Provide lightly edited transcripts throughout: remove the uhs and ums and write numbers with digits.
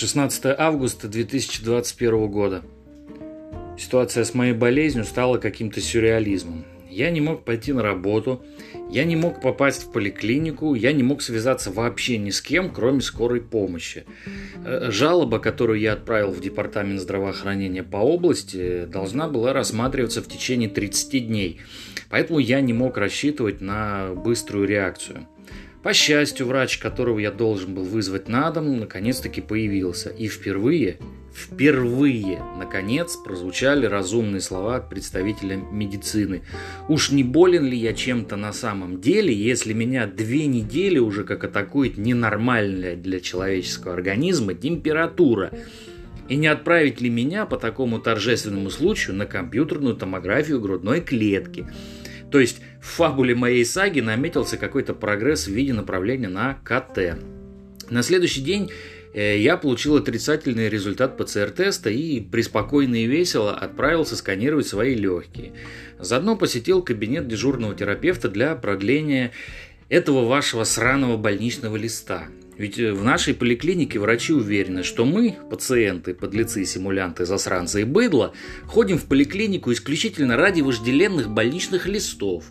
16 августа 2021 года. Ситуация с моей болезнью стала каким-то сюрреализмом. Я не мог пойти на работу, я не мог попасть в поликлинику, я не мог связаться вообще ни с кем, кроме скорой помощи. Жалоба, которую я отправил в департамент здравоохранения по области, должна была рассматриваться в течение 30 дней, поэтому я не мог рассчитывать на быструю реакцию. По счастью, врач, которого я должен был вызвать на дом, наконец-таки появился, и впервые, наконец, прозвучали разумные слова от представителя медицины. Уж не болен ли я чем-то на самом деле, если меня 2 недели уже как атакует ненормальная для человеческого организма температура? И не отправить ли меня по такому торжественному случаю на компьютерную томографию грудной клетки? То есть в фабуле моей саги наметился какой-то прогресс в виде направления на КТ. На следующий день я получил отрицательный результат ПЦР-теста и преспокойно и весело отправился сканировать свои легкие. Заодно посетил кабинет дежурного терапевта для продления этого вашего сраного больничного листа. Ведь в нашей поликлинике врачи уверены, что мы, пациенты, подлецы, симулянты, засранцы и быдло, ходим в поликлинику исключительно ради вожделенных больничных листов.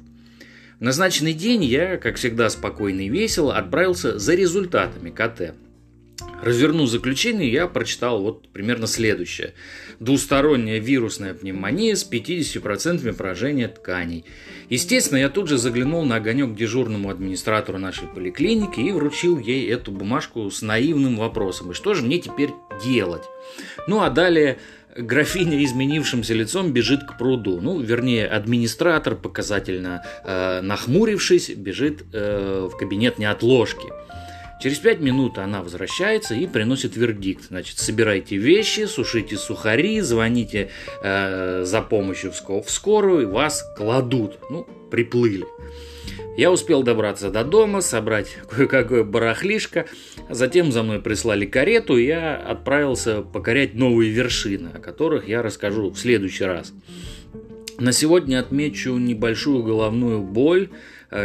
В назначенный день я, как всегда, спокойно и весело отправился за результатами КТ. Развернув заключение, я прочитал вот примерно следующее. Двусторонняя вирусная пневмония с 50% поражения тканей. Естественно, я тут же заглянул на огонек к дежурному администратору нашей поликлиники и вручил ей эту бумажку с наивным вопросом. И что же мне теперь делать? Ну а далее графиня изменившимся лицом бежит к пруду. Ну, вернее, администратор, показательно нахмурившись, бежит в кабинет неотложки. Через 5 минут она возвращается и приносит вердикт. Значит, собирайте вещи, сушите сухари, звоните за помощью в скорую, и вас кладут. Ну, приплыли. Я успел добраться до дома, собрать кое-какое барахлишко, затем за мной прислали карету, и я отправился покорять новые вершины, о которых я расскажу в следующий раз. На сегодня отмечу небольшую головную боль,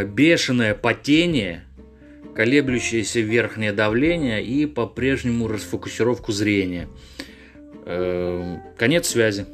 бешеное потение, колеблющееся верхнее давление и по-прежнему расфокусировку зрения. Конец связи.